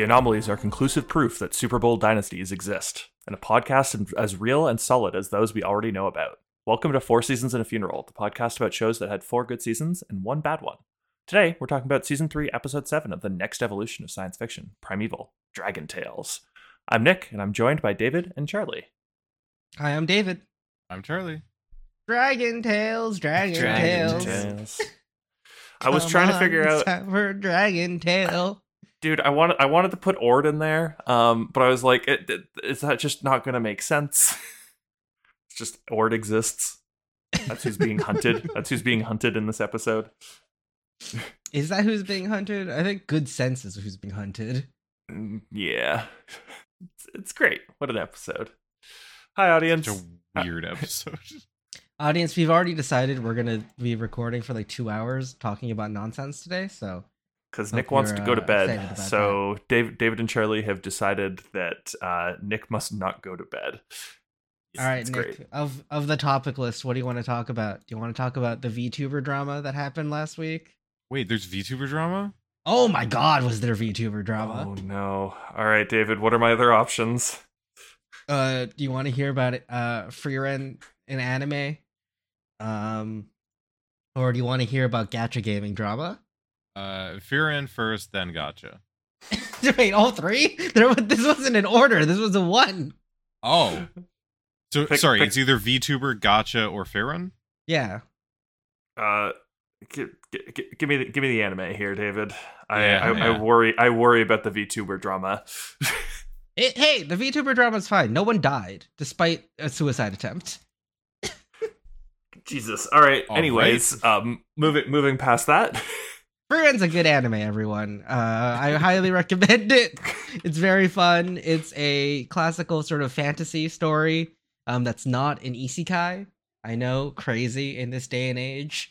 The anomalies are conclusive proof that Super Bowl dynasties exist, and a podcast as real and solid as those we already know about. Welcome to 4 Seasons and a Funeral, the podcast about shows that had 4 good seasons and 1 bad one. Today, we're talking about Season 3, Episode 7 of the next evolution of science fiction, Primeval, Dragon Tales. I'm Nick, and I'm joined by David and Charlie. Hi, I'm David. I'm Charlie. Dragon Tales, Dragon Tales. I was trying to figure out... Time for Dragon Tale. Dude, I wanted to put Ord in there, but I was like, is that just not going to make sense? It's just Ord exists. That's who's being hunted. That's who's being hunted in this episode. Is that who's being hunted? I think good sense is who's being hunted. Yeah. It's great. What an episode. Hi, audience. Such a weird episode. Audience, we've already decided we're going to be recording for like 2 hours talking about nonsense today, so... Because Nick wants to go to bed, so David and Charlie have decided that Nick must not go to bed. All right, Nick, great. Of the topic list, what do you want to talk about? Do you want to talk about the VTuber drama that happened last week? Wait, there's VTuber drama? Oh my god, was there VTuber drama? Oh no. All right, David, what are my other options? Do you want to hear about it, Frieren in anime? Or do you want to hear about gacha gaming drama? Frieren first, then gacha. Wait, all three? This wasn't in order. This was a one. Oh. So sorry, it's either VTuber, gacha, or Frieren? Yeah. Give me the anime here, David. I worry about the VTuber drama. Hey, the VTuber drama is fine. No one died, despite a suicide attempt. Jesus. All right. Anyways, moving past that. Frieren's a good anime, everyone. I highly recommend it. It's very fun. It's a classical sort of fantasy story that's not an isekai. I know, crazy in this day and age.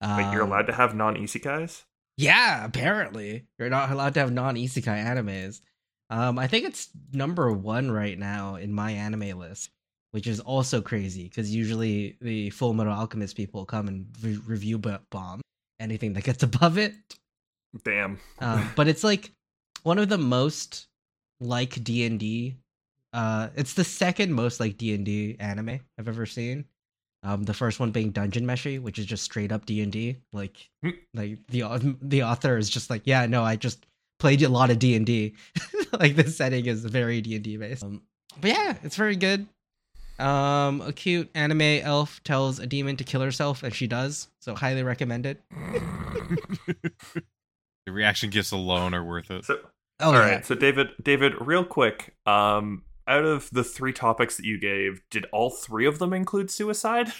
But you're allowed to have non-isekais? Yeah, apparently. You're not allowed to have non-isekai animes. I think it's number 1 right now in my anime list, which is also crazy, because usually the Fullmetal Alchemist people come and review bomb anything that gets above it. Damn. But it's like one of the most like D&D. It's the second most like D&D anime I've ever seen. The first one being Dungeon Meshi, which is just straight up D&D. Like the author is just like, yeah, no, I just played a lot of D&D. Like the setting is very D&D based. But yeah, it's very good. A cute anime elf tells a demon to kill herself, and she does, so highly recommend it. The reaction gifts alone are worth it. So David, real quick, out of the 3 topics that you gave, did all 3 of them include suicide?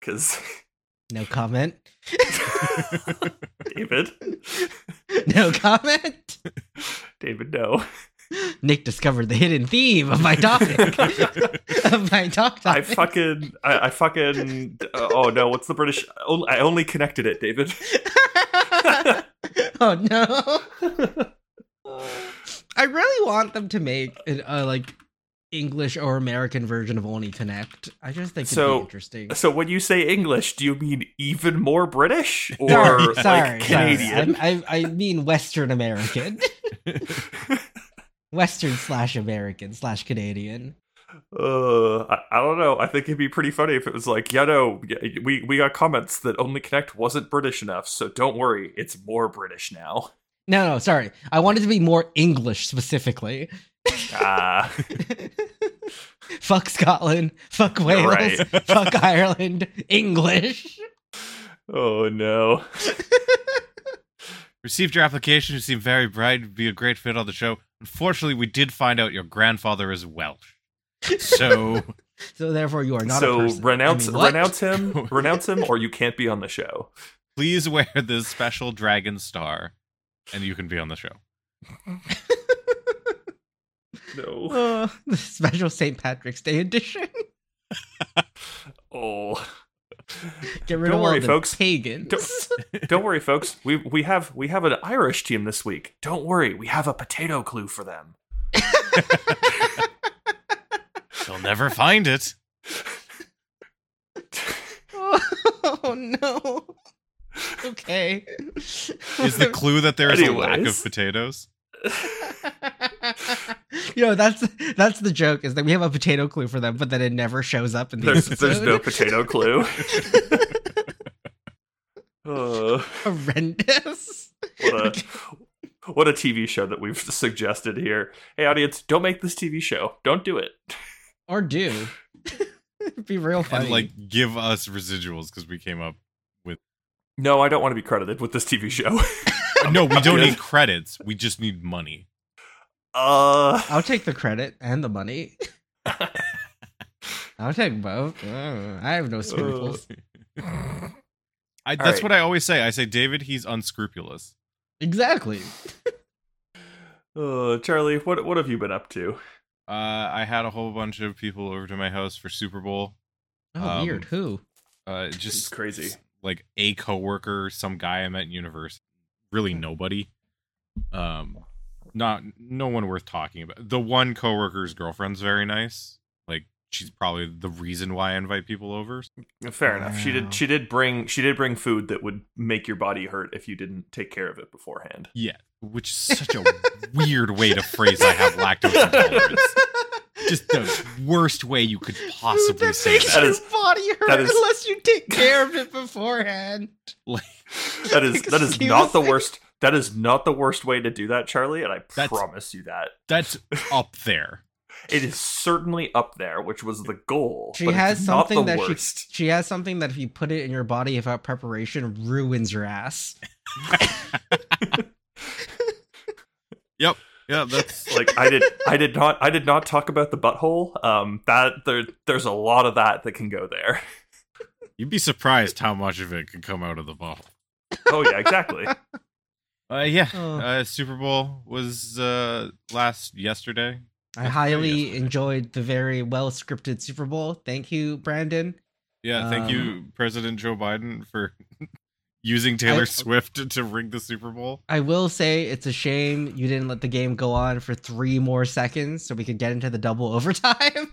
Because no comment. David, no comment. David, no. Nick discovered the hidden theme of my topic. Topic. I fucking. Oh no! What's the British? I only connected it, David. Oh no! I really want them to make like English or American version of Only Connect. I just think it'd be interesting. So when you say English, do you mean even more British or sorry, Canadian? I mean Western American. Western/American/Canadian. I don't know. I think it'd be pretty funny if it was like, yeah, no, we got comments that Only Connect wasn't British enough, so don't worry, it's more British now. No, sorry. I wanted to be more English specifically. Fuck Scotland, fuck Wales, right. Fuck Ireland, English. Oh, no. Received your application. You seem very bright. Would be a great fit on the show. Unfortunately, we did find out your grandfather is Welsh. So therefore you are not a person. So renounce him or you can't be on the show. Please wear this special dragon star and you can be on the show. No. The special St. Patrick's Day edition. Oh. Get rid of all the pagans. Don't worry, folks. We have an Irish team this week. Don't worry, we have a potato clue for them. They'll never find it. Oh no. Okay. Is the clue that there is a lack of potatoes? You know, that's the joke, is that we have a potato clue for them, but then it never shows up in the episode. There's no potato clue. Horrendous. What a TV show that we've suggested here. Hey, audience, don't make this TV show. Don't do it. Or do. It'd be real funny. And, like, give us residuals because we came up with... No, I don't want to be credited with this TV show. No, we don't need credits. We just need money. I'll take the credit and the money. I'll take both. I have no scruples. That's right. What I always say. I say, David, he's unscrupulous. Exactly. Charlie, what have you been up to? I had a whole bunch of people over to my house for Super Bowl. Oh, weird. Who? Just crazy. Like a coworker, some guy I met in university. Really nobody. No one worth talking about. The one coworker's girlfriend's very nice. Like, she's probably the reason why I invite people over. Fair enough. She did bring food that would make your body hurt if you didn't take care of it beforehand. Yeah, which is such a weird way to phrase I have lactose intolerance. Just the worst way you could possibly say that. That makes your body hurt unless you take care of it beforehand. Like, that is not the worst. That is not the worst way to do that, Charlie, and I promise you that. That's up there. It is certainly up there, which was the goal. She has something that she has something that if you put it in your body without preparation, ruins your ass. Yep. Yeah, that's like I did not talk about the butthole. That there's a lot of that can go there. You'd be surprised how much of it can come out of the butthole. Oh yeah, exactly. Super Bowl was yesterday. I highly enjoyed the very well-scripted Super Bowl. Thank you, Brandon. Yeah, thank you, President Joe Biden, for using Taylor Swift to rig the Super Bowl. I will say it's a shame you didn't let the game go on for 3 more seconds so we could get into the double overtime.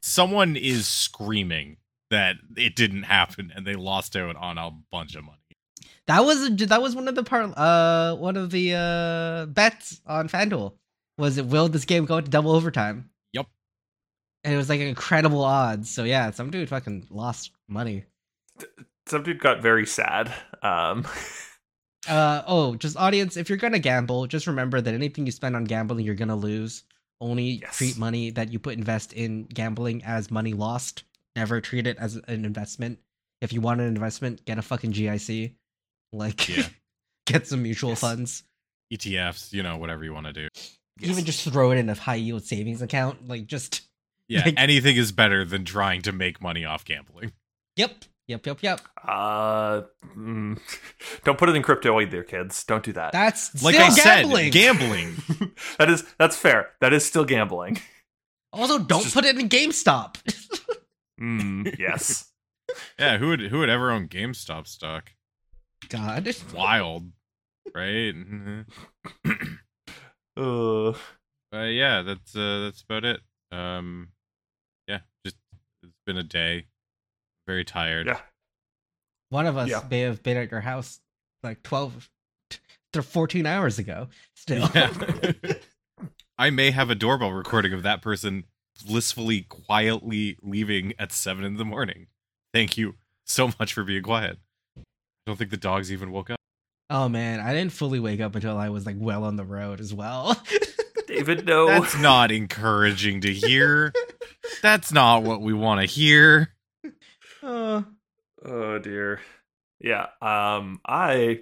Someone is screaming that it didn't happen and they lost out on a bunch of money. That was one of the bets on FanDuel. Was it will this game go into double overtime? Yep. And it was like incredible odds. So yeah, some dude fucking lost money. Some dude got very sad. Just audience, if you're gonna gamble, just remember that anything you spend on gambling, you're gonna lose. Only treat money that you invest in gambling as money lost. Never treat it as an investment. If you want an investment, get a fucking GIC. Like, get some mutual funds. ETFs, you know, whatever you want to do. Yes. Even just throw it in a high-yield savings account. Like, just... Yeah, like, anything is better than trying to make money off gambling. Yep. Don't put it in crypto either, kids. Don't do that. That's like still gambling. Gambling. That's fair. That is still gambling. Also, don't put it in GameStop. Yes. Yeah, who would ever own GameStop stock? God. It's wild, right? That's about it. Just it's been a day. Very tired. Yeah. One of us may have been at your house like 12 to 14 hours ago still. Yeah. I may have a doorbell recording of that person blissfully, quietly leaving at 7 a.m. Thank you so much for being quiet. I don't think the dogs even woke up. Oh, man, I didn't fully wake up until I was, like, well on the road as well. David, no. That's not encouraging to hear. That's not what we want to hear. Oh, dear. Yeah,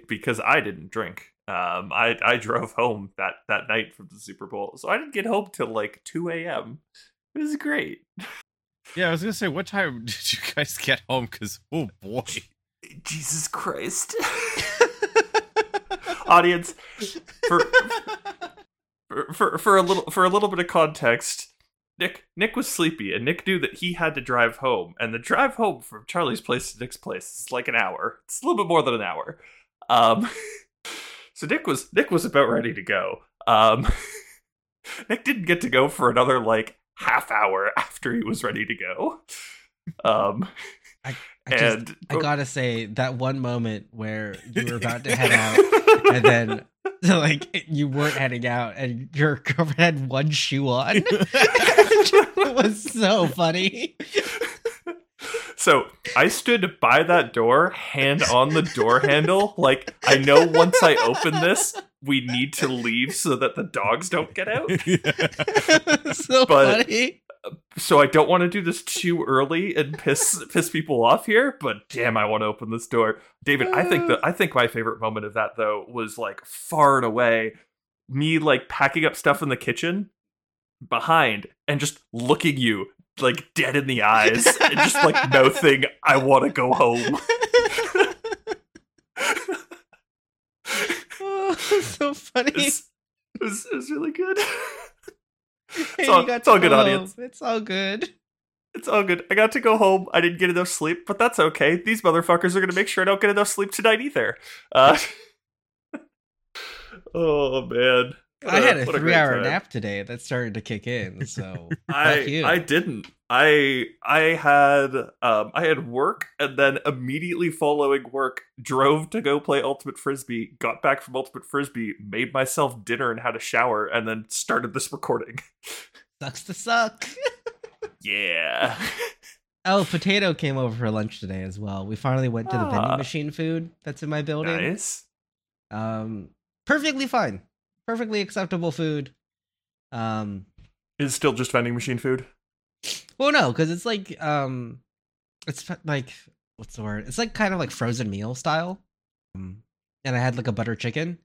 because I didn't drink, I drove home that night from the Super Bowl, so I didn't get home till, like, 2 a.m. It was great. Yeah, I was going to say, what time did you guys get home? Because, oh, boy. Jesus Christ. Audience, for a little bit of context, Nick was sleepy, and Nick knew that he had to drive home, and the drive home from Charlie's place to Nick's place is like an hour. It's a little bit more than an hour. So Nick was about ready to go. Nick didn't get to go for another like half hour after he was ready to go. I gotta say that one moment where you were about to head out and then So, like, you weren't heading out, and your girlfriend had one shoe on. It was so funny. So, I stood by that door, hand on the door handle. Like, I know once I open this, we need to leave so that the dogs don't get out. Yeah. So funny. So I don't want to do this too early and piss people off here, but damn, I want to open this door. David, I think my favorite moment of that, though, was like far and away me like packing up stuff in the kitchen behind and just looking you like dead in the eyes and just like no thing. I want to go home. Oh, so funny. It was really good. It's all good, audience. It's all good. It's all good. I got to go home. I didn't get enough sleep, but that's okay. These motherfuckers are going to make sure I don't get enough sleep tonight either. Oh, man. I had a 3-hour nap today that started to kick in, so I didn't. I had work, and then immediately following work, drove to go play Ultimate Frisbee, got back from Ultimate Frisbee, made myself dinner and had a shower, and then started this recording. Sucks to suck. Yeah. Oh, Potato came over for lunch today as well. We finally went to the vending machine food that's in my building. Nice. Perfectly fine. Perfectly acceptable food. Is it still just vending machine food? Well, no, because it's like, it's like, what's the word? It's like kind of like frozen meal style. And I had like a butter chicken.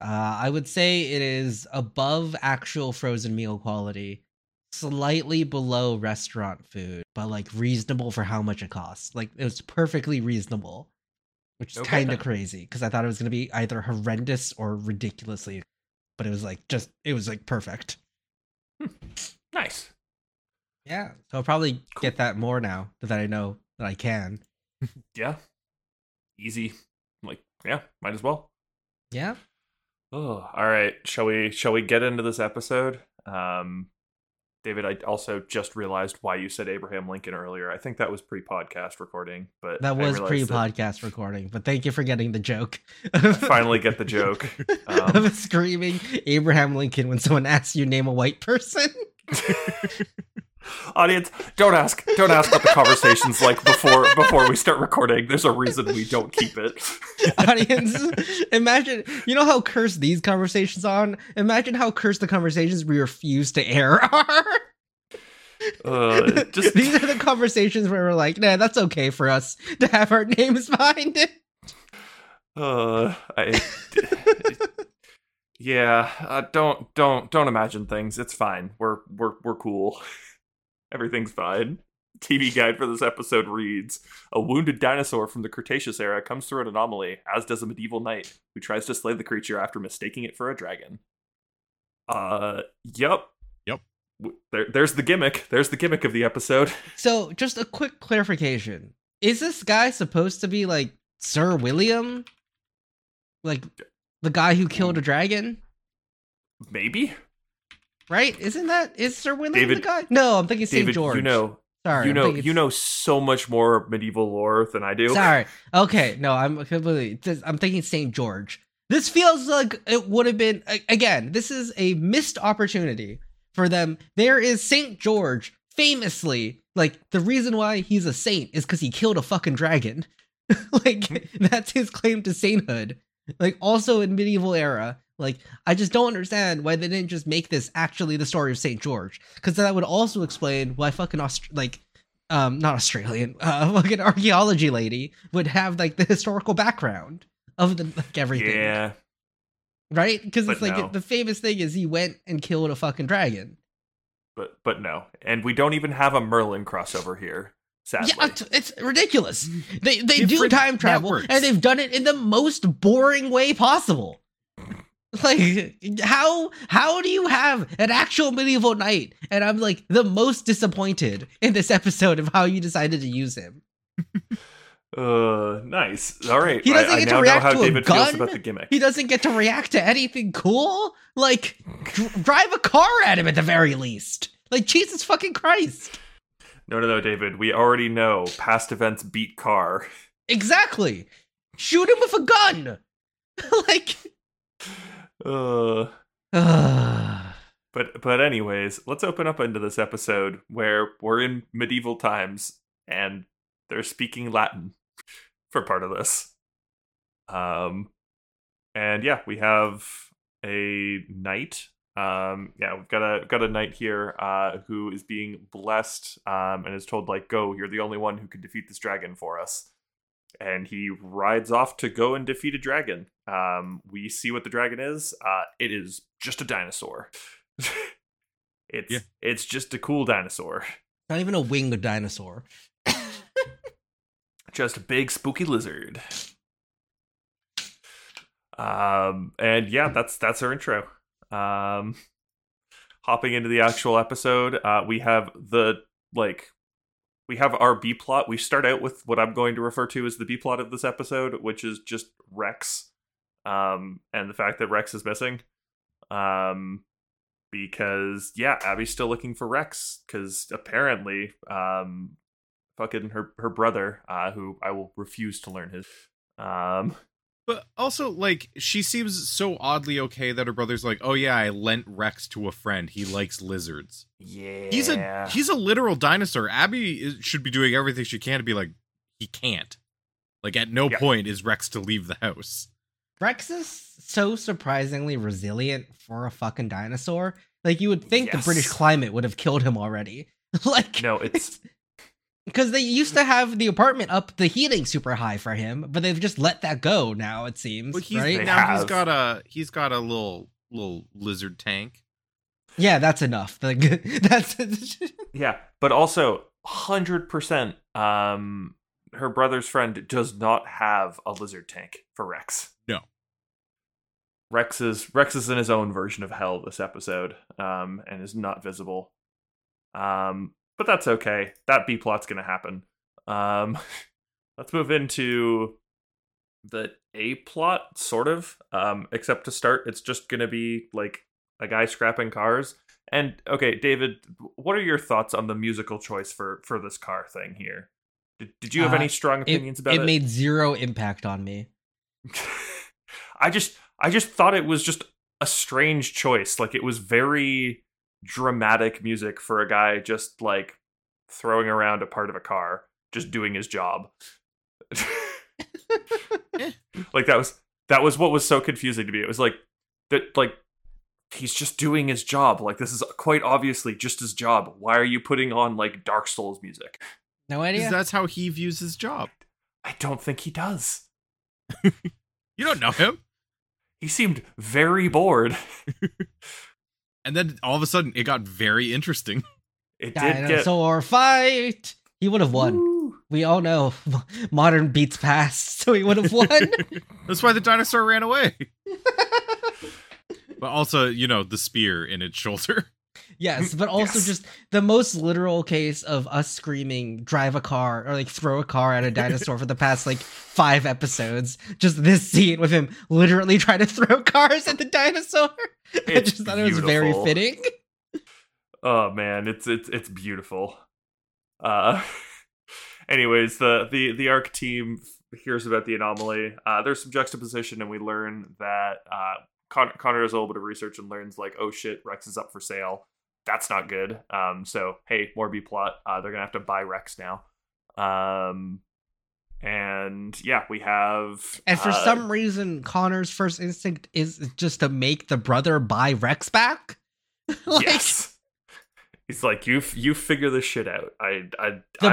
I would say it is above actual frozen meal quality, slightly below restaurant food, but like reasonable for how much it costs. Like it was perfectly reasonable, which is kind of crazy because I thought it was going to be either horrendous or ridiculously. But it was like just, it was like perfect. Nice. Yeah. So I'll probably get that more now that I know that I can. Yeah. Easy. Like, yeah, might as well. Yeah. Oh, all right. Shall we get into this episode? David, I also just realized why you said Abraham Lincoln earlier. I think that was pre-podcast recording, but that was pre-podcast recording. But thank you for getting the joke. I finally get the joke of screaming Abraham Lincoln when someone asks you name a white person. Audience, don't ask about the conversations like before we start recording. There's a reason we don't keep it. Audience, imagine, you know how cursed these conversations are? Imagine how cursed the conversations we refuse to air are. These are the conversations where we're like, nah, that's okay for us to have our names behind it. Don't imagine things. It's fine. We're cool. Everything's fine. TV guide for this episode reads: a wounded dinosaur from the Cretaceous era comes through an anomaly, as does a medieval knight who tries to slay the creature after mistaking it for a dragon. Yep. There's the gimmick. There's the gimmick of the episode. So, just a quick clarification: is this guy supposed to be like Sir William, like the guy who killed a dragon? Maybe. Right? Is Sir William David, the guy? No, I'm thinking St. George. You know so much more medieval lore than I do. Sorry. Okay. No, I'm thinking St. George. This feels like it would have been, again, this is a missed opportunity for them. There is St. George, famously, like the reason why he's a saint is because he killed a fucking dragon. Like that's his claim to sainthood. Like also in medieval era. Like, I just don't understand why they didn't just make this actually the story of St. George. Because that would also explain why fucking, fucking archaeology lady would have, like, the historical background of the, like, everything. Yeah. Right? Because it's, like, the famous thing is he went and killed a fucking dragon. But no. And we don't even have a Merlin crossover here. Sadly. Yeah, it's ridiculous. They do time travel, and they've done it in the most boring way possible. Like, how do you have an actual medieval knight? And I'm, like, the most disappointed in this episode of how you decided to use him. Nice. All right. He doesn't get to react to a gun. He doesn't get to react to anything cool. Like, drive a car at him at the very least. Like, Jesus fucking Christ. No, David. We already know past events beat car. Exactly. Shoot him with a gun. Like... But anyways, let's open up into this episode where we're in medieval times and they're speaking Latin for part of this. And yeah, we have a knight. We've got a knight here who is being blessed and is told, like, go, you're the only one who can defeat this dragon for us. And he rides off to go and defeat a dragon. We see what the dragon is. It is just a dinosaur. It's just a cool dinosaur. Not even a winged dinosaur. Just a big spooky lizard. And yeah, that's our intro. Hopping into the actual episode, we have our B plot. We start out with what I'm going to refer to as the B plot of this episode, which is just Rex, and the fact that Rex is missing, because yeah, Abby's still looking for Rex because apparently, fucking her brother, who I will refuse to learn his, But also, like, she seems so oddly okay that her brother's like, oh yeah, I lent Rex to a friend. He likes lizards. Yeah. He's a literal dinosaur. Abby should be doing everything she can to be like, he can't. Like, at no point is Rex to leave the house. Rex is so surprisingly resilient for a fucking dinosaur. Like, you would think the British climate would have killed him already. Like, no, it's... Because they used to have the apartment up, the heating super high for him, but they've just let that go now. It seems. Well, he's got a little lizard tank. Yeah, that's enough. That's yeah. But also, 100%. Her brother's friend does not have a lizard tank for Rex. No. Rex is in his own version of hell this episode, and is not visible. But that's okay. That B plot's gonna happen. Let's move into the A plot, sort of. Except to start, it's just gonna be like a guy scrapping cars. And okay, David, what are your thoughts on the musical choice for this car thing here? Did you have any strong opinions about it? It made zero impact on me. I just thought it was just a strange choice. Like, it was very dramatic music for a guy just like throwing around a part of a car, just doing his job. Like, that was what was so confusing to me. It was like that, like, he's just doing his job. Like, this is quite obviously just his job. Why are you putting on like Dark Souls music? No idea. That's how he views his job. I don't think he does. You don't know him. He seemed very bored. And then all of a sudden, it got very interesting. It did. Dinosaur fight. He would have won. Woo. We all know modern beats past, so he would have won. That's why the dinosaur ran away. But also, you know, the spear in its shoulder. Yes, but also just the most literal case of us screaming, drive a car, or like throw a car at a dinosaur for the past like 5 episodes. Just this scene with him literally trying to throw cars at the dinosaur. I just thought it was very fitting. Oh man, it's beautiful. Anyways, the ARC team hears about the anomaly. There's some juxtaposition, and we learn that Connor does a little bit of research and learns, like, oh shit, Rex is up for sale. That's not good. So hey, more B plot. They're gonna have to buy Rex now. And yeah, we have. And for some reason, Connor's first instinct is just to make the brother buy Rex back. Like, yes. He's like, you figure this shit out. I'm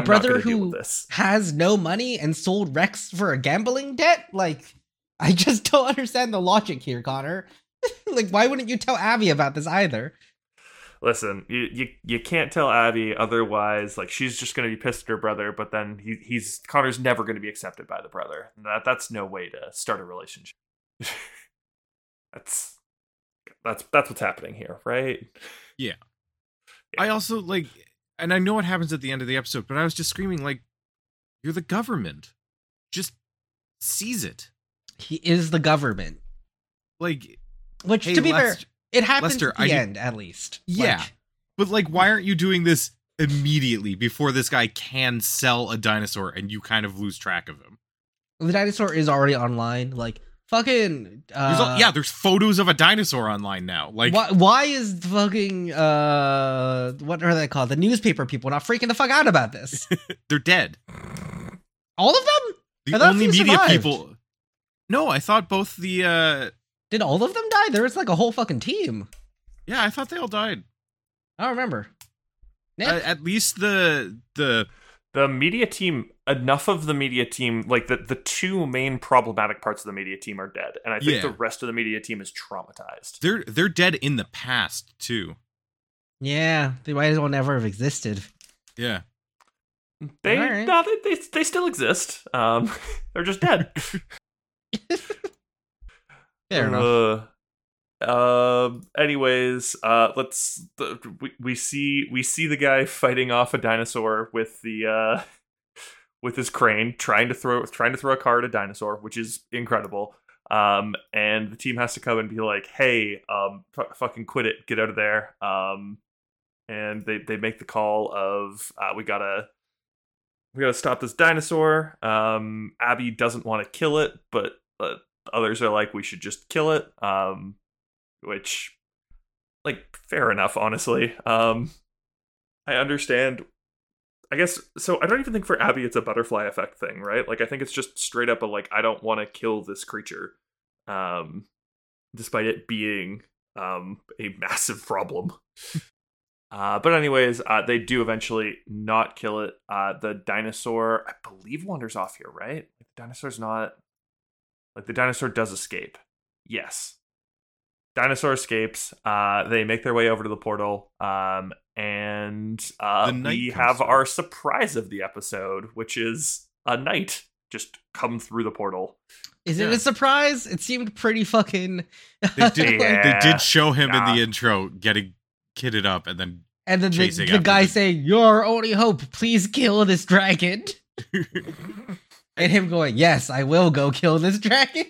brother not gonna deal with this. Has no money and sold Rex for a gambling debt. Like, I just don't understand the logic here, Connor. Like, why wouldn't you tell Abby about this either? Listen, you can't tell Abby, otherwise, like, she's just going to be pissed at her brother, but then Connor's never going to be accepted by the brother. That's no way to start a relationship. that's what's happening here, right? Yeah. I also, like, and I know what happens at the end of the episode, but I was just screaming, like, you're the government. Just seize it. He is the government. Like, which, hey, to be fair, it happens Lester, at the end, at least. Yeah. Like, but, like, why aren't you doing this immediately before this guy can sell a dinosaur and you kind of lose track of him? The dinosaur is already online. Like, fucking there's photos of a dinosaur online now. Like, why is fucking what are they called, the newspaper people, not freaking the fuck out about this? They're dead, all of them. The only media survived. People no I thought both the did all of them die? There was like a whole fucking team. Yeah, I thought they all died. I don't remember. At least the media team, enough of the media team, like the two main problematic parts of the media team are dead. And I think the rest of the media team is traumatized. They're dead in the past, too. Yeah, they might as well never have existed. Yeah. They still exist. They're just dead. Fair enough. Anyways, we see the guy fighting off a dinosaur with the with his crane, trying to throw a car at a dinosaur, which is incredible. And the team has to come and be like, "Hey, fucking quit it, get out of there." And they make the call of we gotta stop this dinosaur. Abby doesn't want to kill it, but others are like, we should just kill it. Which, like, fair enough, honestly. I understand. I guess, so I don't even think for Abby it's a butterfly effect thing, right? Like, I think it's just straight up I don't want to kill this creature. Despite it being a massive problem. But anyways, they do eventually not kill it. The dinosaur, I believe, wanders off here, right? The dinosaur does escape. Yes. Dinosaur escapes. They make their way over to the portal, and we have our surprise of the episode, which is a knight just come through the portal. Is it a surprise? It seemed pretty fucking. They did, they did show him in the intro getting kitted up, and then the guy saying, "Your only hope, please kill this dragon," and him going, "Yes, I will go kill this dragon."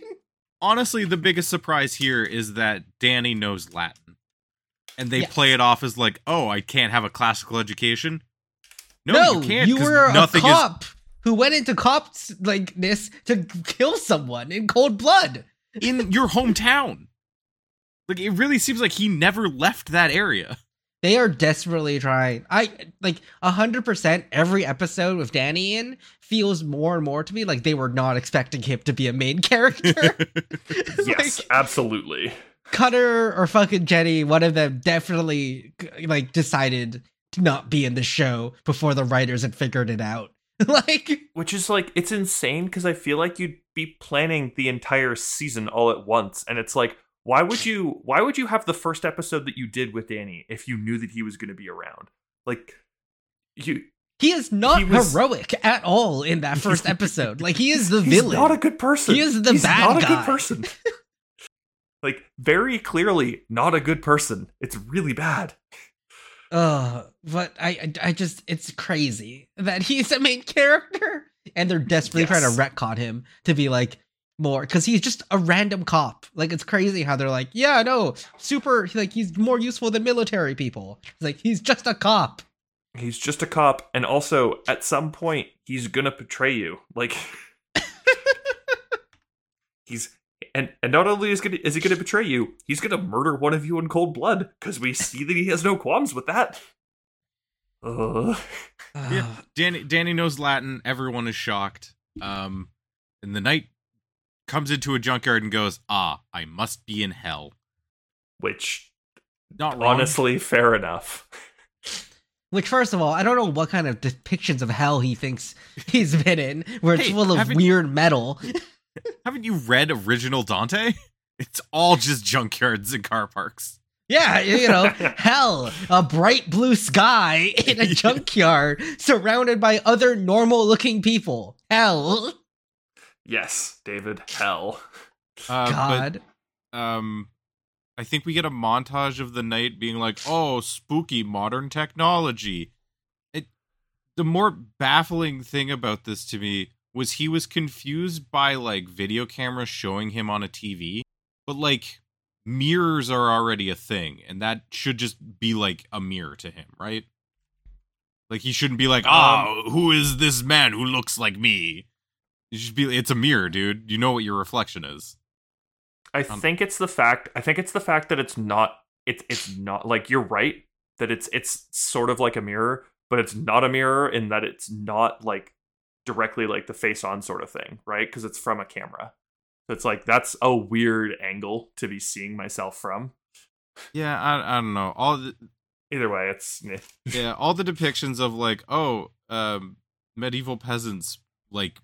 Honestly, the biggest surprise here is that Danny knows Latin. And they play it off as like, oh, I can't have a classical education. No, you can't. You were a cop who went into cops like this to kill someone in cold blood. In your hometown. Like, it really seems like he never left that area. They are desperately trying. 100% every episode with Danny in feels more and more to me like they were not expecting him to be a main character. Yes, like, absolutely. Cutter or fucking Jenny, one of them definitely decided to not be in the show before the writers had figured it out. Which is it's insane because I feel like you'd be planning the entire season all at once, and it's like, Why would you have the first episode that you did with Danny if you knew that he was going to be around? He is not heroic at all in that first episode. He is the villain. He's not a good person. He is not a good person. Very clearly not a good person. It's really bad. But I just, it's crazy that he's a main character and they're desperately trying to retcon him to be more, because he's just a random cop. It's crazy how they're like, yeah, no, super, he's more useful than military people. It's he's just a cop. He's just a cop, and also, at some point, he's gonna betray you. And not only is he gonna betray you, he's gonna murder one of you in cold blood, because we see that he has no qualms with that. Yeah, Danny knows Latin, everyone is shocked. And the night comes into a junkyard and goes, I must be in hell. Which, not wrong. Honestly, fair enough. Which, first of all, I don't know what kind of depictions of hell he thinks he's been in, where it's full of weird metal. Haven't you read original Dante? It's all just junkyards and car parks. Yeah, hell, a bright blue sky in a junkyard surrounded by other normal-looking people. Hell. Yes, David, hell. God. But, I think we get a montage of the night being like, oh, spooky modern technology. The more baffling thing about this to me was he was confused by, video cameras showing him on a TV. But, mirrors are already a thing, and that should just be, a mirror to him, right? He shouldn't be who is this man who looks like me? You should be, it's a mirror, dude. You know what your reflection is. I think it's the fact that it's not like, you're right that it's sort of like a mirror, but it's not a mirror in that it's not like directly like the face on sort of thing, right? Because it's from a camera. It's like, that's a weird angle to be seeing myself from. Yeah, I don't know. Either way, it's yeah. All the depictions of like, medieval peasants, like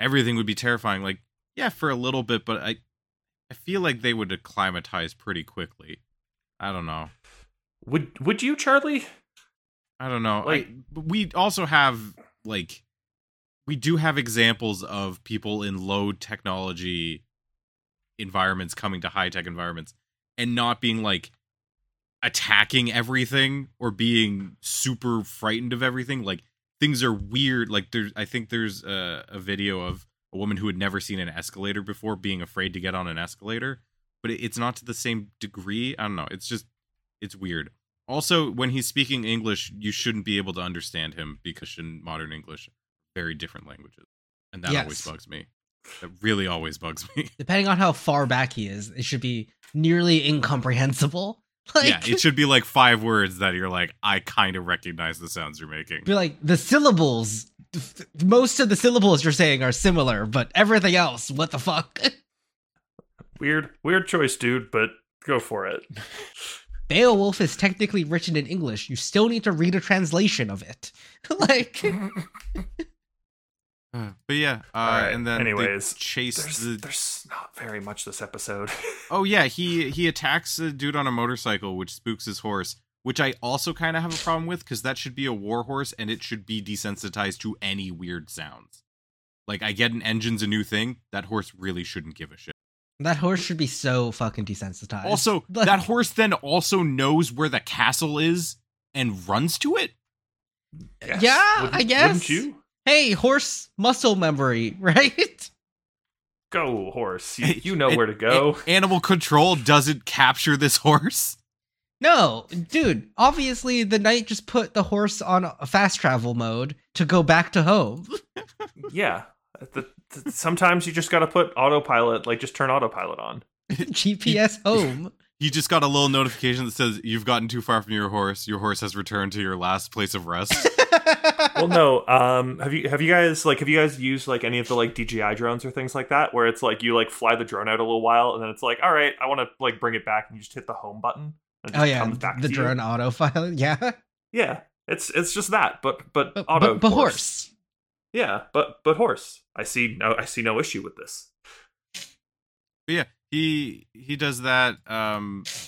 everything would be terrifying. Like, yeah, for a little bit, but I feel like they would acclimatize pretty quickly. I don't know. Would you, Charlie? I don't know. Like, we also have like. We do have examples of people in low technology environments coming to high tech environments and not being like attacking everything or being super frightened of everything. Like, things are weird. Like, I think there's a video of a woman who had never seen an escalator before being afraid to get on an escalator, but it's not to the same degree. I don't know. It's just, it's weird. Also, when he's speaking English, you shouldn't be able to understand him because in modern English, very different languages, and that always bugs me. That really always bugs me. Depending on how far back he is, it should be nearly incomprehensible. Like, yeah, it should be like 5 words that you're like, I kind of recognize the sounds you're making. Be like, the syllables, most of the syllables you're saying are similar, but everything else, what the fuck? Weird choice, dude, but go for it. Beowulf is technically written in English. You still need to read a translation of it. Like... But yeah, right. And then anyways, there's not very much this episode. Oh yeah, he attacks a dude on a motorcycle, which spooks his horse, which I also kind of have a problem with, because that should be a war horse, and it should be desensitized to any weird sounds. Like, I get an engine's a new thing, that horse really shouldn't give a shit. That horse should be so fucking desensitized. Also, like, that horse then also knows where the castle is and runs to it? Yes. Yeah, I guess. Wouldn't you? Hey, horse muscle memory, right? Go, horse. You know where to go. Animal control doesn't capture this horse? No, dude. Obviously, the knight just put the horse on a fast travel mode to go back to home. Yeah. Sometimes you just got to put autopilot, like, just turn autopilot on. GPS home. You just got a little notification that says, you've gotten too far from your horse. Your horse has returned to your last place of rest. Well, no. Have you guys used like any of the like DJI drones or things like that, where it's like you like fly the drone out a little while and then it's like, all right, I want to like bring it back, and you just hit the home button. And it just comes back the to drone autopilot. Yeah, yeah. It's just that, but auto, but horse. Yeah, but horse. I see no issue with this. But yeah. He does that,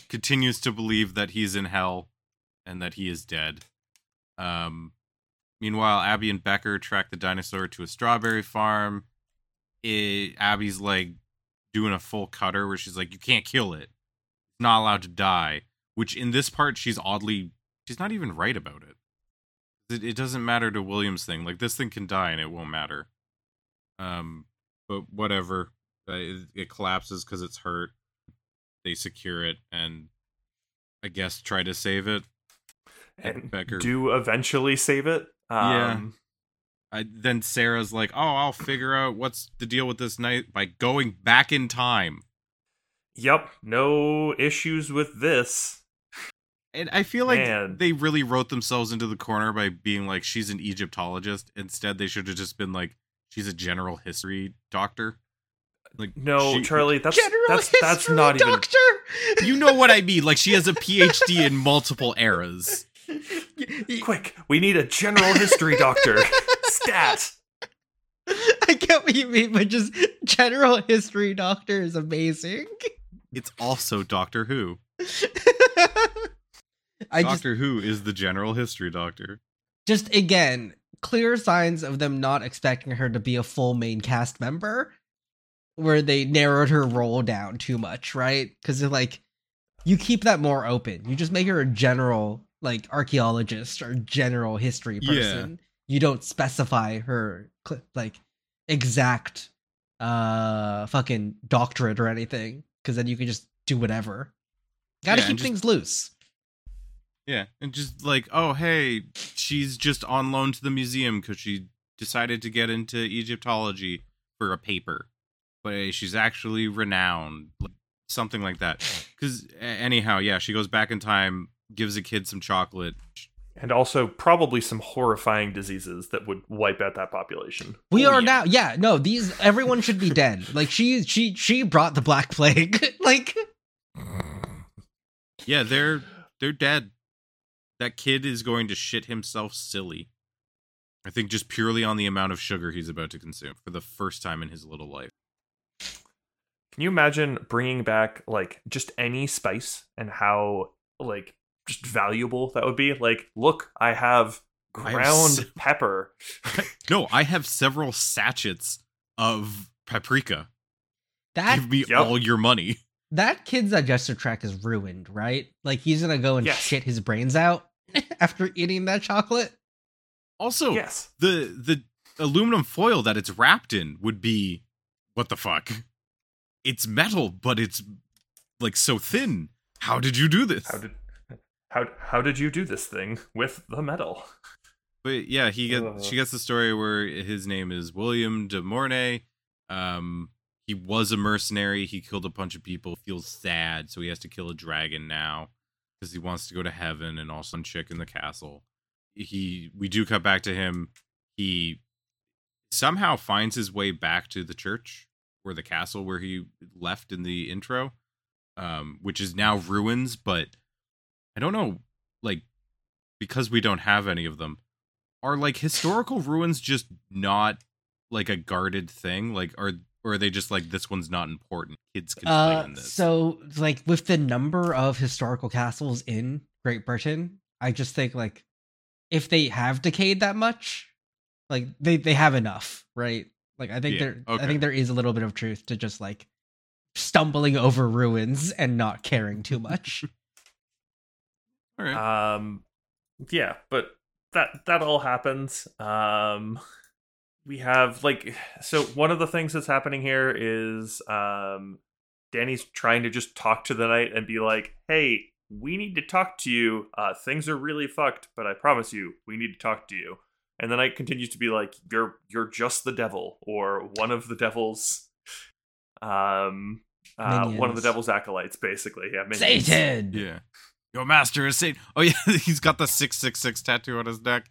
continues to believe that he's in hell and that he is dead. Meanwhile, Abby and Becker track the dinosaur to a strawberry farm. Abby's like doing a full cutter where she's like, you can't kill it. It's not allowed to die. Which in this part, she's not even right about it. It doesn't matter to William's thing. Like, this thing can die and it won't matter. But whatever. It collapses because it's hurt. They secure it and I guess try to save it. And Becker do eventually save it. Yeah. Then Sarah's like, oh, I'll figure out what's the deal with this night by going back in time. Yep. No issues with this. And I feel like they really wrote themselves into the corner by being like, she's an Egyptologist. Instead, they should have just been like, she's a general history doctor. Like, no, Charlie, that's not doctor? Even. You know what I mean? Like, she has a PhD in multiple eras. Quick, we need a general history doctor. Stat. I get what you mean, but just general history doctor is amazing. It's also Doctor Who. Doctor Who is the general history doctor. Just again, clear signs of them not expecting her to be a full main cast member. Where they narrowed her role down too much, right? Because they're like, you keep that more open. You just make her a general, like, archaeologist or general history person. Yeah. You don't specify her, like, exact fucking doctorate or anything. Because then you can just do whatever. Gotta keep things loose. Yeah, and just like, oh, hey, she's just on loan to the museum because she decided to get into Egyptology for a paper. But she's actually renowned. Like, something like that. Because anyhow, yeah, she goes back in time, gives a kid some chocolate. And also probably some horrifying diseases that would wipe out that population. We are now. Yeah, no, these everyone should be dead. Like she brought the Black Plague. Like, yeah, they're dead. That kid is going to shit himself silly. I think just purely on the amount of sugar he's about to consume for the first time in his little life. Can you imagine bringing back like just any spice and how like just valuable that would be? Like, look, I have ground pepper. No, I have several sachets of paprika. Give me all your money. That kid's digestive tract is ruined, right? Like he's gonna go and shit his brains out after eating that chocolate. Also, the aluminum foil that it's wrapped in would be, what the fuck? It's metal, but it's like so thin. How did you do this? How did you do this thing with the metal? But yeah, she gets the story where his name is William de Mornay. He was a mercenary. He killed a bunch of people. Feels sad, so he has to kill a dragon now because he wants to go to heaven and also chick in the castle. We do cut back to him. He somehow finds his way back to the church or the castle where he left in the intro, which is now ruins, but I don't know, like, because we don't have any of them, are, like, historical ruins just not, like, a guarded thing? Like, or are they just, like, this one's not important? Kids can play in this. So, like, with the number of historical castles in Great Britain, I just think, like, if they have decayed that much, like, they have enough, right? Like, I think I think there is a little bit of truth to just, like, stumbling over ruins and not caring too much. All right. Yeah, but that all happens. We have like, so one of the things that's happening here is Danny's trying to just talk to the knight and be like, hey, we need to talk to you. Things are really fucked, but I promise you, we need to talk to you. And the knight continues to be like, you're just the devil, or one of the devil's one of the devil's acolytes, basically. Yeah, minions. Satan. Yeah. Your master is Satan. Oh, yeah, he's got the 666 tattoo on his neck.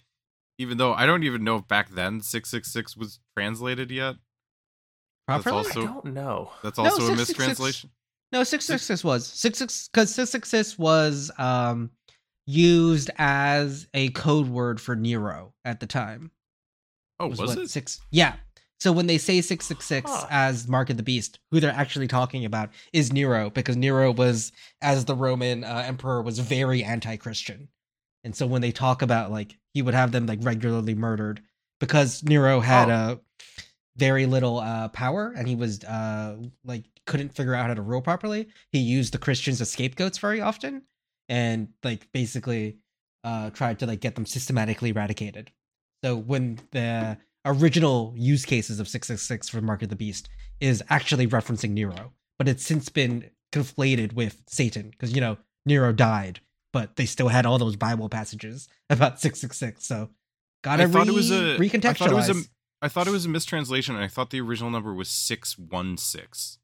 Even though I don't even know if back then 666 was translated yet. Properly? I don't know. That's also a mistranslation? No, 666 was. 66, because 666 was used as a code word for Nero at the time. Oh, was it? Yeah. So when they say 666 as Mark of the Beast, who they're actually talking about is Nero, because Nero was, as the Roman emperor, was very anti-Christian. And so when they talk about, like, he would have them, like, regularly murdered because Nero had very little power and he was, like, couldn't figure out how to rule properly. He used the Christians as scapegoats very often and, like, basically tried to, like, get them systematically eradicated. So when the original use cases of 666 for Mark of the Beast is actually referencing Nero, but it's since been conflated with Satan because, you know, Nero died, but they still had all those Bible passages about 666. So gotta recontextualize. I thought it was a mistranslation. And I thought the original number was 616.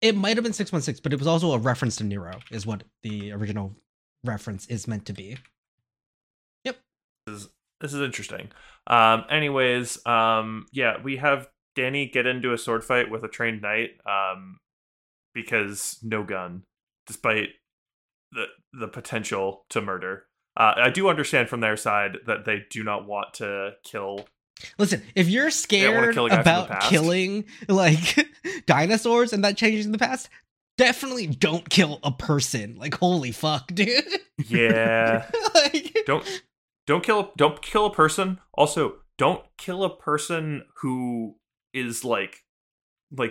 It might have been 616, but it was also a reference to Nero is what the original reference is meant to be. Yep. This is interesting. We have Danny get into a sword fight with a trained knight because no gun, despite the potential to murder. I do understand from their side that they do not want to kill. Listen, if you're scared about killing, like, dinosaurs and that changes in the past, definitely don't kill a person. Like, holy fuck, dude. Yeah. Like, Don't kill a person. Also, don't kill a person who is like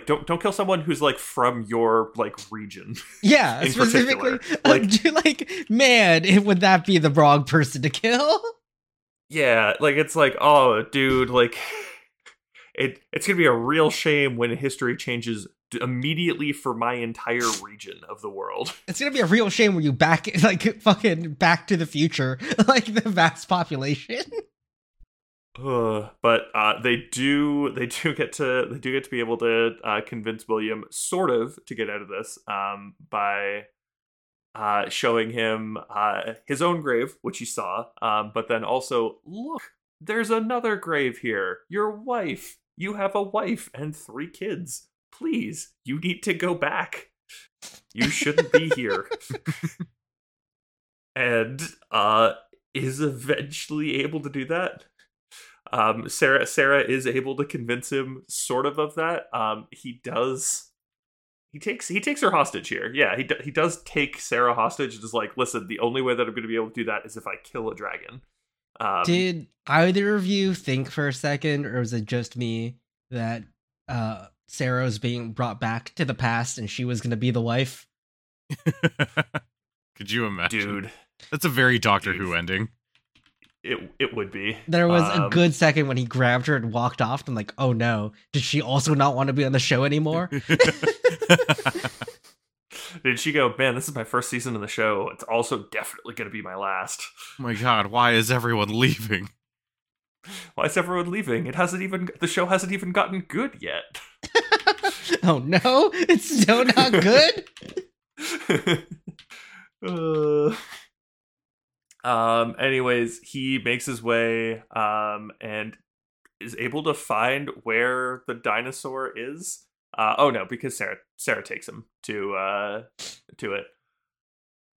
don't kill someone who's like from your like region. Yeah, specifically. Like, man, would that be the wrong person to kill? Yeah, like it's like, oh, dude, like it's gonna be a real shame when history changes immediately for my entire region of the world. It's gonna be a real shame when you back to the future, like the vast population. But they do get to be able to convince William sort of to get out of this by showing him his own grave, which he saw, but then also, look, there's another grave here. Your wife. You have a wife and 3 kids. Please, you need to go back. You shouldn't be here. And is eventually able to do that. Sarah is able to convince him sort of that. He takes her hostage here. Yeah, he does take Sarah hostage and is like, listen, the only way that I'm going to be able to do that is if I kill a dragon. Did either of you think for a second, or was it just me, that Sarah was being brought back to the past and she was going to be the wife? Could you imagine? Dude. That's a very Doctor Who ending. It would be. There was a good second when he grabbed her and walked off. I'm like, oh no, did she also not want to be on the show anymore? Did she go, man, this is my first season of the show. It's also definitely going to be my last. Oh my God, why is everyone leaving? Why is everyone leaving? The show hasn't even gotten good yet. Oh no, it's still not good? Anyways, he makes his way and is able to find where the dinosaur is. Oh no, because Sarah takes him to it,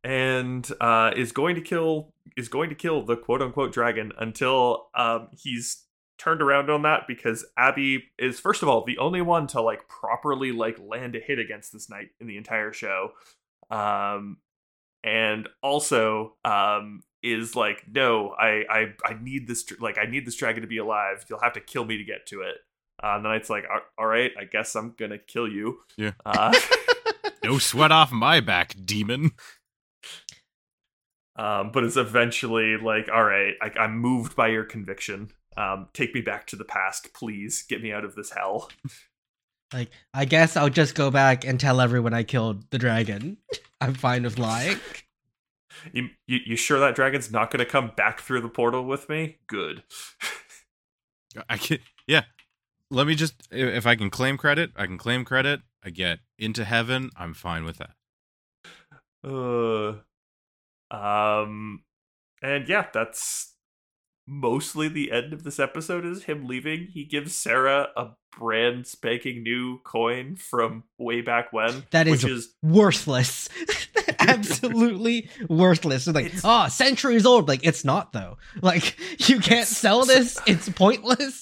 and is going to kill the quote unquote dragon until he's turned around on that, because Abby is, first of all, the only one to properly land a hit against this knight in the entire show, and also is like, no, I need this dragon to be alive. You'll have to kill me to get to it. And the knight's like, all right, I guess I'm going to kill you. Yeah. No sweat off my back, demon. But it's eventually like, all right, I'm moved by your conviction. Take me back to the past, please. Get me out of this hell. I guess I'll just go back and tell everyone I killed the dragon. I'm fine with lying. You sure that dragon's not going to come back through the portal with me? Good. I can't. Yeah. Let me just, if I can claim credit, I get into heaven. I'm fine with that. And yeah, that's mostly the end of this episode, is him leaving. He gives Sarah a brand spanking new coin from way back when. That is worthless. Absolutely worthless. They're like, centuries old. It's not though. You can't sell this. It's pointless.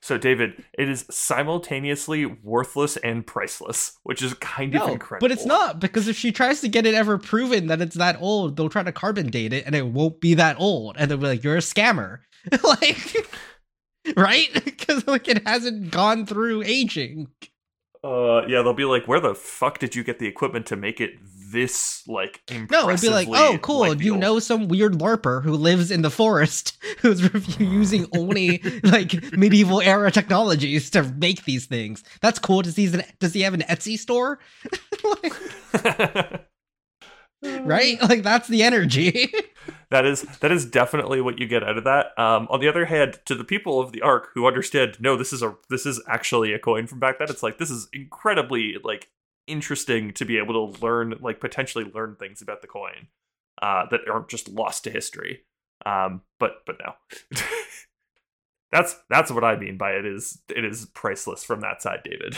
So, David, it is simultaneously worthless and priceless, which is kind of incredible. But it's not, because if she tries to get it ever proven that it's that old, they'll try to carbon date it, and it won't be that old. And they'll be like, you're a scammer. Right? Because, it hasn't gone through aging. Yeah, they'll be like, where the fuck did you get the equipment to make it this, impressively? No, it'd be like, oh, cool, you know some weird LARPer who lives in the forest who's using only, medieval-era technologies to make these things. That's cool. Does he have an Etsy store? Right? That's the energy. That is definitely what you get out of that. On the other hand, to the people of the Ark who understand, no, this is actually a coin from back then. It's this is incredibly interesting to be able to learn, potentially learn things about the coin that aren't just lost to history. But no, that's what I mean by it is priceless from that side, David.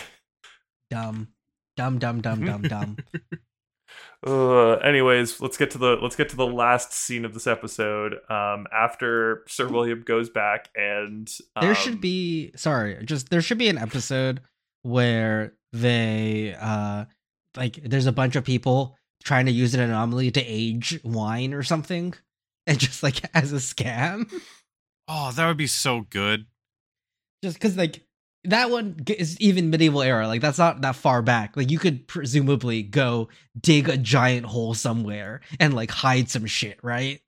Dumb. Anyways, let's get to the last scene of this episode. After Sir William goes back, and there should be an episode where they there's a bunch of people trying to use an anomaly to age wine or something, and just as a scam. Oh, that would be so good. Just because that one is even medieval era. That's not that far back. You could presumably go dig a giant hole somewhere and hide some shit, right?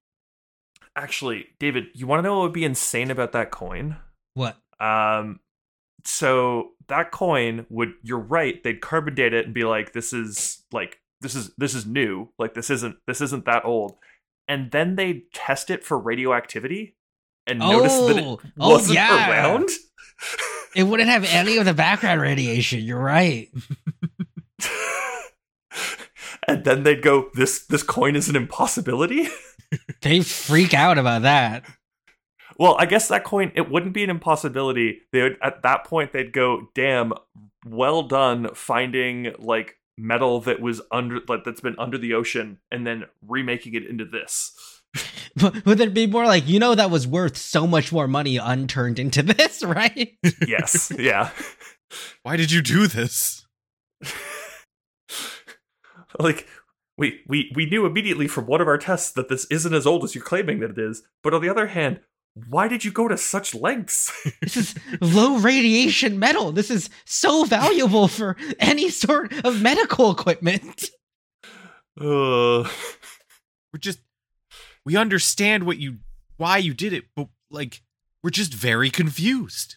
Actually, David, you want to know what would be insane about that coin? What? So that coin would, you're right, they'd carbon date it and be like, this is new. This isn't that old. And then they test it for radioactivity and noticed that it wasn't around. It wouldn't have any of the background radiation. You're right. And then they'd go, this coin is an impossibility? They freak out about that. Well, I guess that coin, it wouldn't be an impossibility. They would, at that point, they'd go, damn, well done finding, like, metal that was under, like, that's been under the ocean and then remaking it into this. But it'd be more like, you know, that was worth so much more money unturned into this, right? Yes. Yeah. Why did you do this? Like, we knew immediately from one of our tests that this isn't as old as you're claiming that it is. But on the other hand, why did you go to such lengths? This is low radiation metal. This is so valuable for any sort of medical equipment. We understand why you did it, but like, we're just very confused.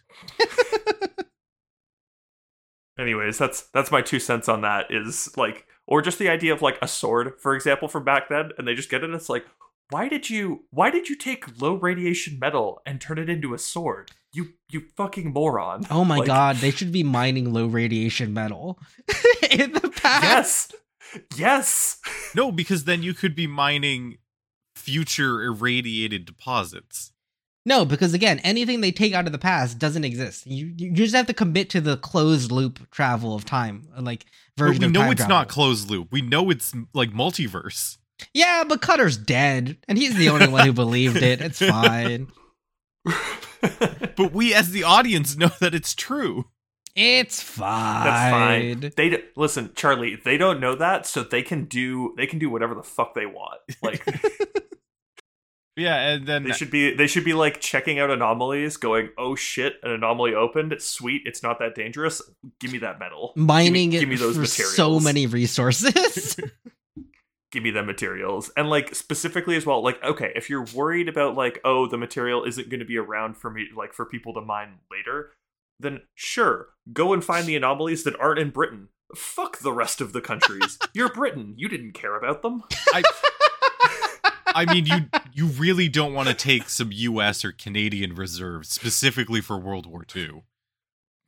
Anyways, that's my 2 cents on that is like, or just the idea of like a sword, for example, from back then, and they just get it. And it's like, why did you take low radiation metal and turn it into a sword? You fucking moron. Oh my God, they should be mining low radiation metal in the past. Yes. No, because then you could be mining future irradiated deposits. No, because again, anything they take out of the past doesn't exist. You just have to commit to the closed loop travel of time, like version of time. We know it's travel. Not closed loop. We know it's like multiverse. Yeah, but Cutter's dead, and he's the only one who believed it. It's fine. But we, as the audience, know that it's true. It's fine. That's fine. Listen, Charlie. They don't know that, so they can do whatever the fuck they want. Like, yeah, and then they should be like checking out anomalies, going, "Oh shit, an anomaly opened. Sweet, it's not that dangerous. Give me that metal. Mining it. Give me those materials. So many resources." Give me them materials. And like specifically as well, like, okay, if you're worried about like, oh, the material isn't going to be around for me, like for people to mine later, then sure, go and find the anomalies that aren't in Britain. Fuck the rest of the countries. You're Britain. You didn't care about them. I mean, you really don't want to take some US or Canadian reserves specifically for World War II.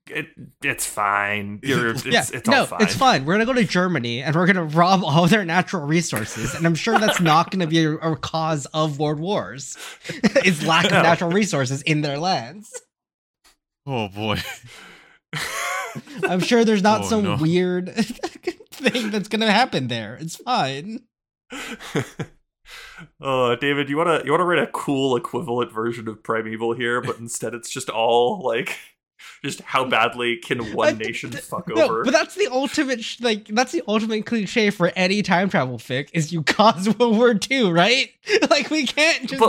It's fine. It's all fine. It's fine. We're going to go to Germany and we're going to rob all their natural resources. And I'm sure that's not going to be a cause of world wars. It's lack of natural resources in their lands. Oh, boy. I'm sure there's not weird thing that's going to happen there. It's fine. David, you want to write a cool equivalent version of Primeval here, but instead it's just all like... Just how badly can one nation fuck over? But that's the ultimate, that's the ultimate cliche for any time travel fic is you cause World War II, right? Like we can't just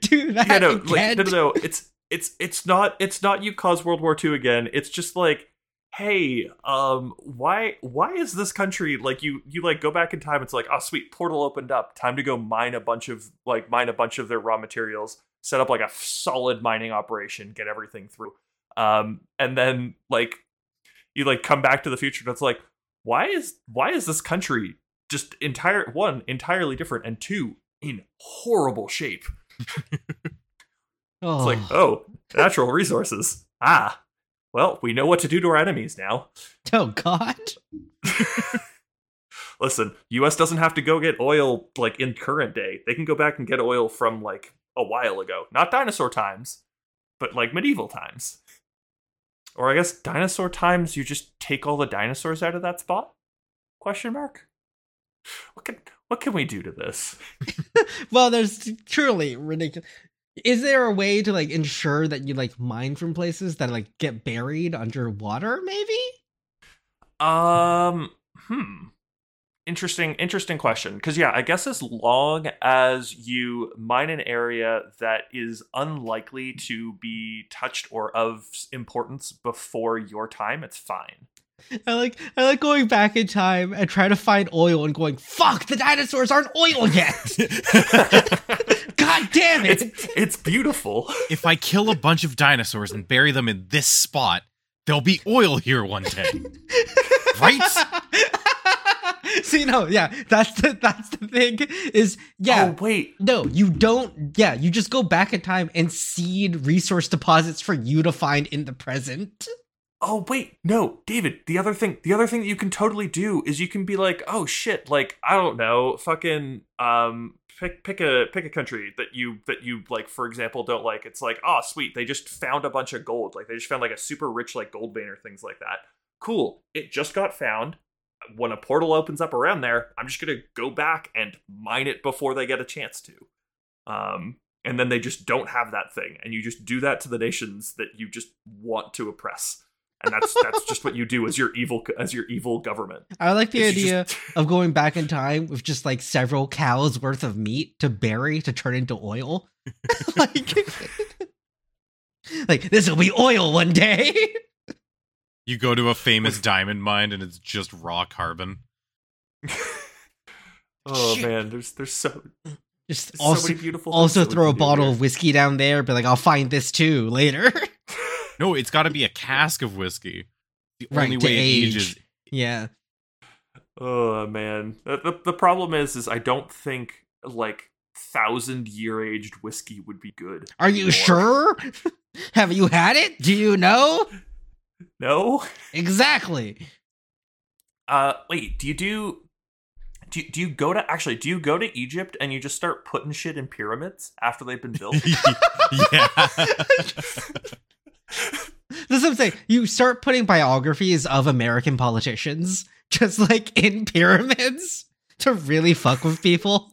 do that. Yeah, no. It's not you cause World War II again. It's just like, hey, why is this country like you like go back in time? It's like, oh sweet, portal opened up. Time to go mine a bunch of their raw materials. Set up like a solid mining operation. Get everything through. And then like you like come back to the future and it's like why is this country just entirely different and two in horrible shape. It's like, oh, natural resources. Well, we know what to do to our enemies now. Oh God. Listen, US doesn't have to go get oil like in current day. They can go back and get oil from like a while ago. Not dinosaur times, but like medieval times. Or I guess dinosaur times, you just take all the dinosaurs out of that spot? Question mark? What can we do to this? Well, there's truly ridiculous. Is there a way to like ensure that you like mine from places that like get buried underwater? Maybe. Interesting question. Because yeah, I guess as long as you mine an area that is unlikely to be touched or of importance before your time, it's fine. I like going back in time and trying to find oil and going, fuck, the dinosaurs aren't oil yet. God damn it. It's beautiful. If I kill a bunch of dinosaurs and bury them in this spot, there'll be oil here one day. Right? See, no, yeah, that's the thing is, yeah. Oh, wait. No, you don't, yeah, you just go back in time and seed resource deposits for you to find in the present. Oh, wait, no, David, the other thing that you can totally do is you can be like, oh shit, like, I don't know, fucking, pick a country that you like, for example, don't like. It's like, oh, sweet, they just found a bunch of gold. Like, they just found like a super rich, like, gold vein or things like that. Cool. It just got found. When a portal opens up around there, I'm just going to go back and mine it before they get a chance to. And then they just don't have that thing. And you just do that to the nations that you just want to oppress. And that's just what you do as your evil government. I like the idea of going back in time with just like several cows worth of meat to bury to turn into oil. like this will be oil one day. You go to a famous diamond mine and it's just raw carbon. Oh man, there's so just there's also so many beautiful things. Also throw a bottle of whiskey down there, be like, I'll find this too later. No, it's got to be a cask of whiskey. The only way it ages. Yeah. Oh man, the problem is I don't think like 1,000-year aged whiskey would be good. Are you sure? Have you had it? Do you know? No. Exactly. Wait. Do you go to Egypt and you just start putting shit in pyramids after they've been built? Yeah. That's what I'm saying. You start putting biographies of American politicians just like in pyramids to really fuck with people.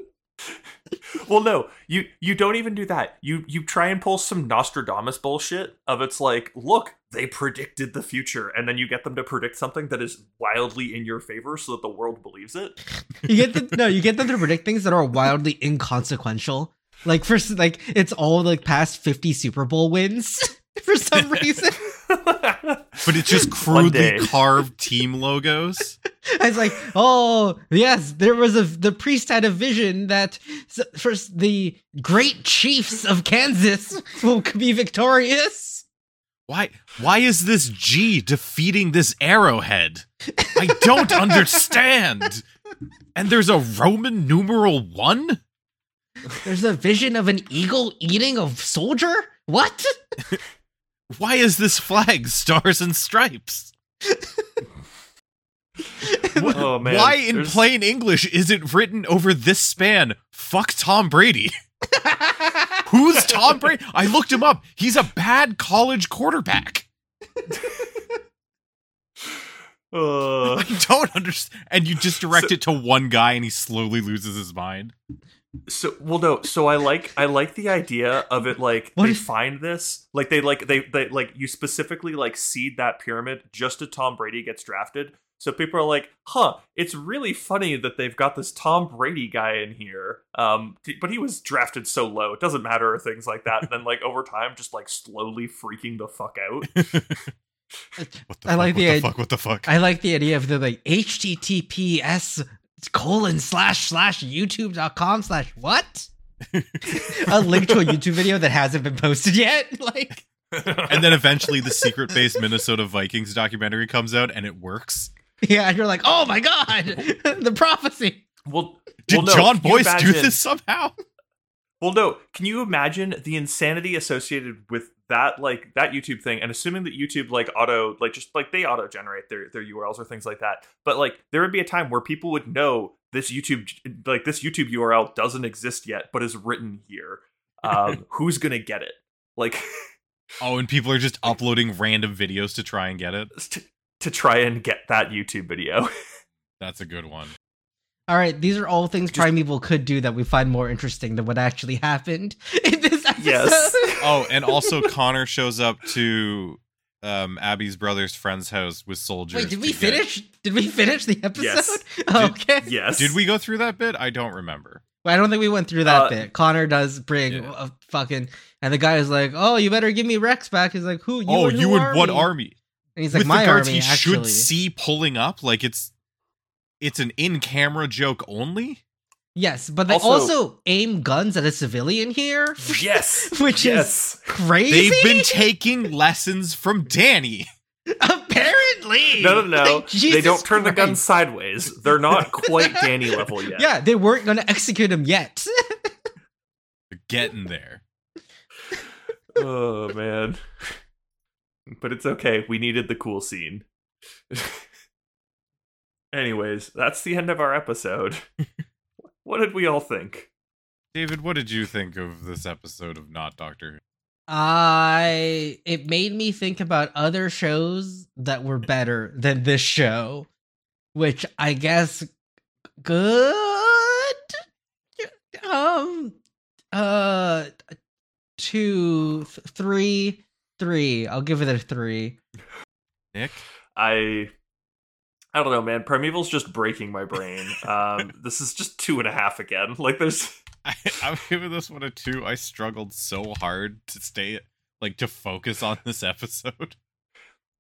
Well, no, you don't even do that. You try and pull some Nostradamus bullshit of it's like, look, they predicted the future, and then you get them to predict something that is wildly in your favor so that the world believes it. You get them to predict things that are wildly inconsequential. Like for like it's all like past 50 Super Bowl wins. For some reason. But it's just crudely carved team logos. It's like, oh, yes, there was the priest had a vision that first the great chiefs of Kansas will be victorious. Why is this G defeating this arrowhead? I don't understand. And there's a Roman numeral 1? There's a vision of an eagle eating a soldier? What? Why is this flag stars and stripes? Oh, man. Why in plain English is it written over this span, fuck Tom Brady? Who's Tom Brady? I looked him up. He's a bad college quarterback. I don't understand. And you just direct it to one guy and he slowly loses his mind. So I like the idea of it, like, what they find this, like, they like, you specifically like seed that pyramid just to Tom Brady gets drafted. So people are like, huh, it's really funny that they've got this Tom Brady guy in here. But he was drafted so low, it doesn't matter, or things like that. And then like over time, just like slowly freaking the fuck out. What the fuck? I like the idea of the like HTTPS. /youtube.com/what? A link to a YouTube video that hasn't been posted yet. Like, and then eventually the secret base Minnesota Vikings documentary comes out and it works. Yeah, and you're like, oh my god, the prophecy. Did John Boyce do this somehow? Well, no. Can you imagine the insanity associated with that, like that YouTube thing? And assuming that YouTube, like, auto, like, just like they auto generate their URLs or things like that. But like, there would be a time where people would know this YouTube URL doesn't exist yet, but is written here. Who's gonna get it? Like, oh, and people are just uploading random videos to try and get it. To try and get that YouTube video. That's a good one. All right, these are all things Primeval could do that we find more interesting than what actually happened in this episode. Yes. Oh, and also Connor shows up to Abby's brother's friend's house with soldiers. Wait, did we finish the episode? Yes. Okay. Yes. Did we go through that bit? I don't remember. Well, I don't think we went through that bit. Connor does bring a fucking... And the guy is like, oh, you better give me Rex back. He's like, who? You and what army? And he's like, with my guards, army, actually. Should see pulling up. Like, it's an in-camera joke only? Yes, but they also aim guns at a civilian here. Yes! Which is crazy. They've been taking lessons from Danny. Apparently! leave. No. They don't turn the gun sideways. They're not quite Danny level yet. Yeah, they weren't going to execute him yet. They're getting there. Oh, man. But it's okay. We needed the cool scene. Anyways, that's the end of our episode. What did we all think? David, what did you think of this episode of Not Doctor Who? It made me think about other shows that were better than this show, which I guess good. Three. I'll give it a 3. Nick, I don't know, man. Primeval's just breaking my brain. This is just 2.5 again. Like, I'm giving this one a 2. I struggled so hard to focus on this episode.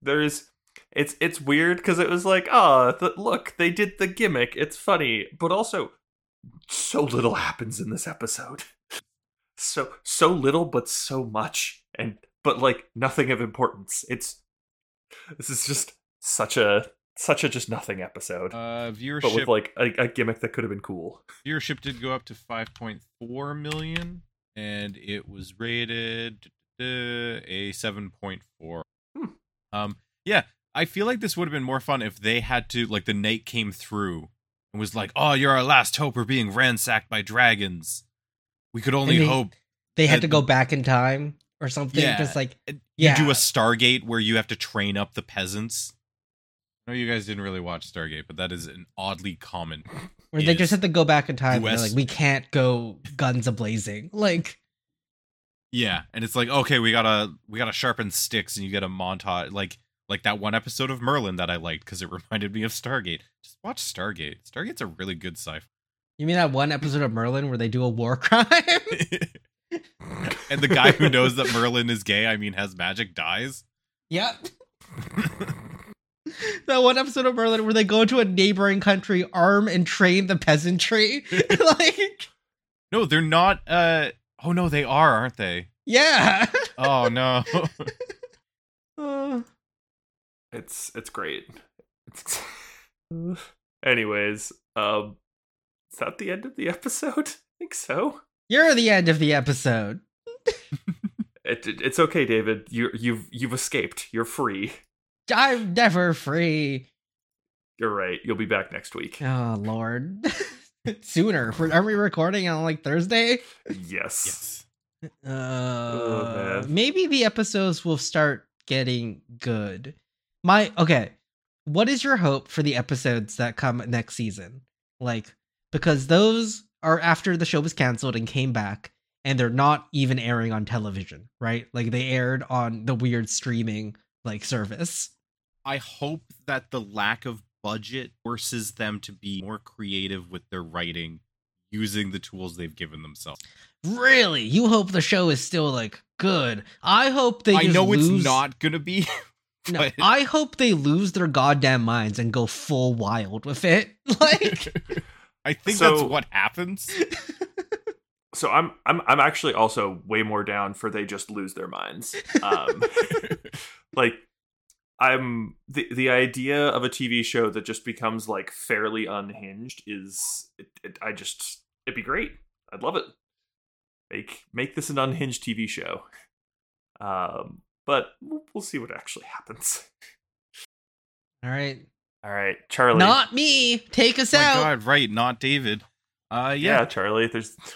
It's weird because it was like, look, they did the gimmick. It's funny, but also so little happens in this episode. So little, but so much, but like nothing of importance. This is just such a just nothing episode. Viewership, but with like a gimmick that could have been cool. Viewership did go up to 5.4 million, and it was rated a 7.4. Yeah, I feel like this would have been more fun if they had to, like, the Knight came through and was like, "Oh, you're our last hope. We're being ransacked by dragons. We could only hope." They had to go back in time or something. Yeah, just like you do a Stargate where you have to train up the peasants. I know you guys didn't really watch Stargate, but that is an oddly common. Where they just have to go back in time and they're like, we can't go guns a-blazing. Like, yeah, and it's like, okay, we gotta sharpen sticks, and you get a montage like that one episode of Merlin that I liked because it reminded me of Stargate. Just watch Stargate. Stargate's a really good sci-fi. You mean that one episode of Merlin where they do a war crime? And the guy who knows that Merlin is gay, has magic, dies? Yep. That one episode of Merlin where they go to a neighboring country, arm and train the peasantry. Like, no, they're not. Oh no, they are, aren't they? Yeah. Oh no. It's great. Anyways, is that the end of the episode? I think so. You're the end of the episode. It's okay, David. You've escaped. You're free. I'm never free. You're right. You'll be back next week. Oh, Lord. Sooner. Are we recording on like Thursday? Yes. Maybe the episodes will start getting good. What is your hope for the episodes that come next season? Like, because those are after the show was canceled and came back, and they're not even airing on television, right? Like, they aired on the weird streaming service. I hope that the lack of budget forces them to be more creative with their writing using the tools they've given themselves. Really? You hope the show is still good? I hope they it's not gonna be. No, I hope they lose their goddamn minds and go full wild with it. I think that's what happens. So I'm actually also way more down for they just lose their minds. I'm the idea of a TV show that just becomes fairly unhinged it'd be great. I'd love it. Make this an unhinged TV show. But we'll see what actually happens. All right, Charlie. Not me. Take us out. Oh my God, right, not David. Yeah, Charlie.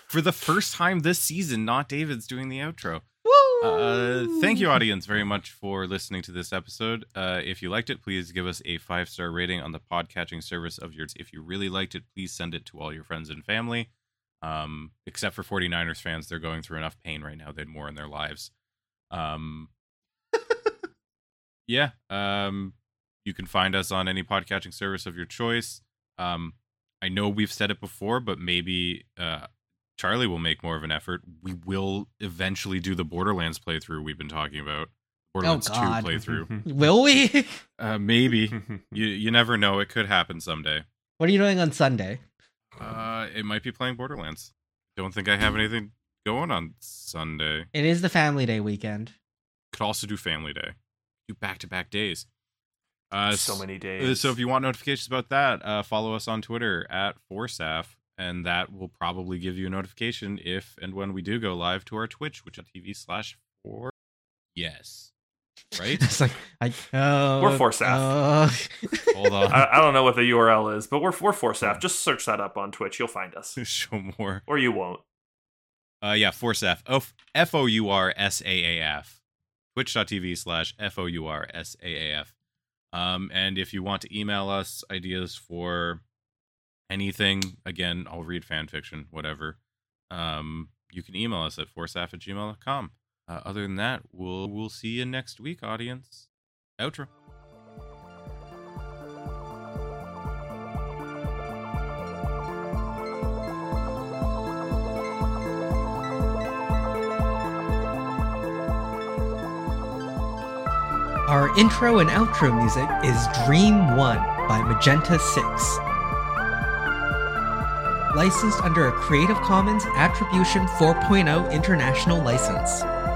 For the first time this season, not David's doing the outro. Woo! Thank you, audience, very much for listening to this episode. If you liked it, please give us a 5-star rating on the podcatching service of yours. If you really liked it, please send it to all your friends and family. Except for 49ers fans, they're going through enough pain right now. They had more in their lives. Yeah. You can find us on any podcatching service of your choice. I know we've said it before, but maybe Charlie will make more of an effort. We will eventually do the Borderlands playthrough we've been talking about. Borderlands 2 playthrough. Will we? Maybe. You never know. It could happen someday. What are you doing on Sunday? It might be playing Borderlands. Don't think I have anything going on Sunday. It is the family day weekend. Could also do family day. Do back-to-back days. So many days. So if you want notifications about that, follow us on Twitter at @4saf, and that will probably give you a notification if and when we do go live to our Twitch, which is TV/4. Yes. Right? It's like, we're 4saf. Hold on. I don't know what the URL is, but we're 4saf. Just search that up on Twitch. You'll find us. Show more. Or you won't. Yeah, 4saf. FOURSAAF. Twitch.tv/FOURSAAF. And if you want to email us ideas for anything, again, I'll read fan fiction, whatever. You can email us at 4saf@gmail.com. Other than that, we'll see you next week, audience. Outro. Our intro and outro music is Dream 1 by Magenta 6. Licensed under a Creative Commons Attribution 4.0 International License.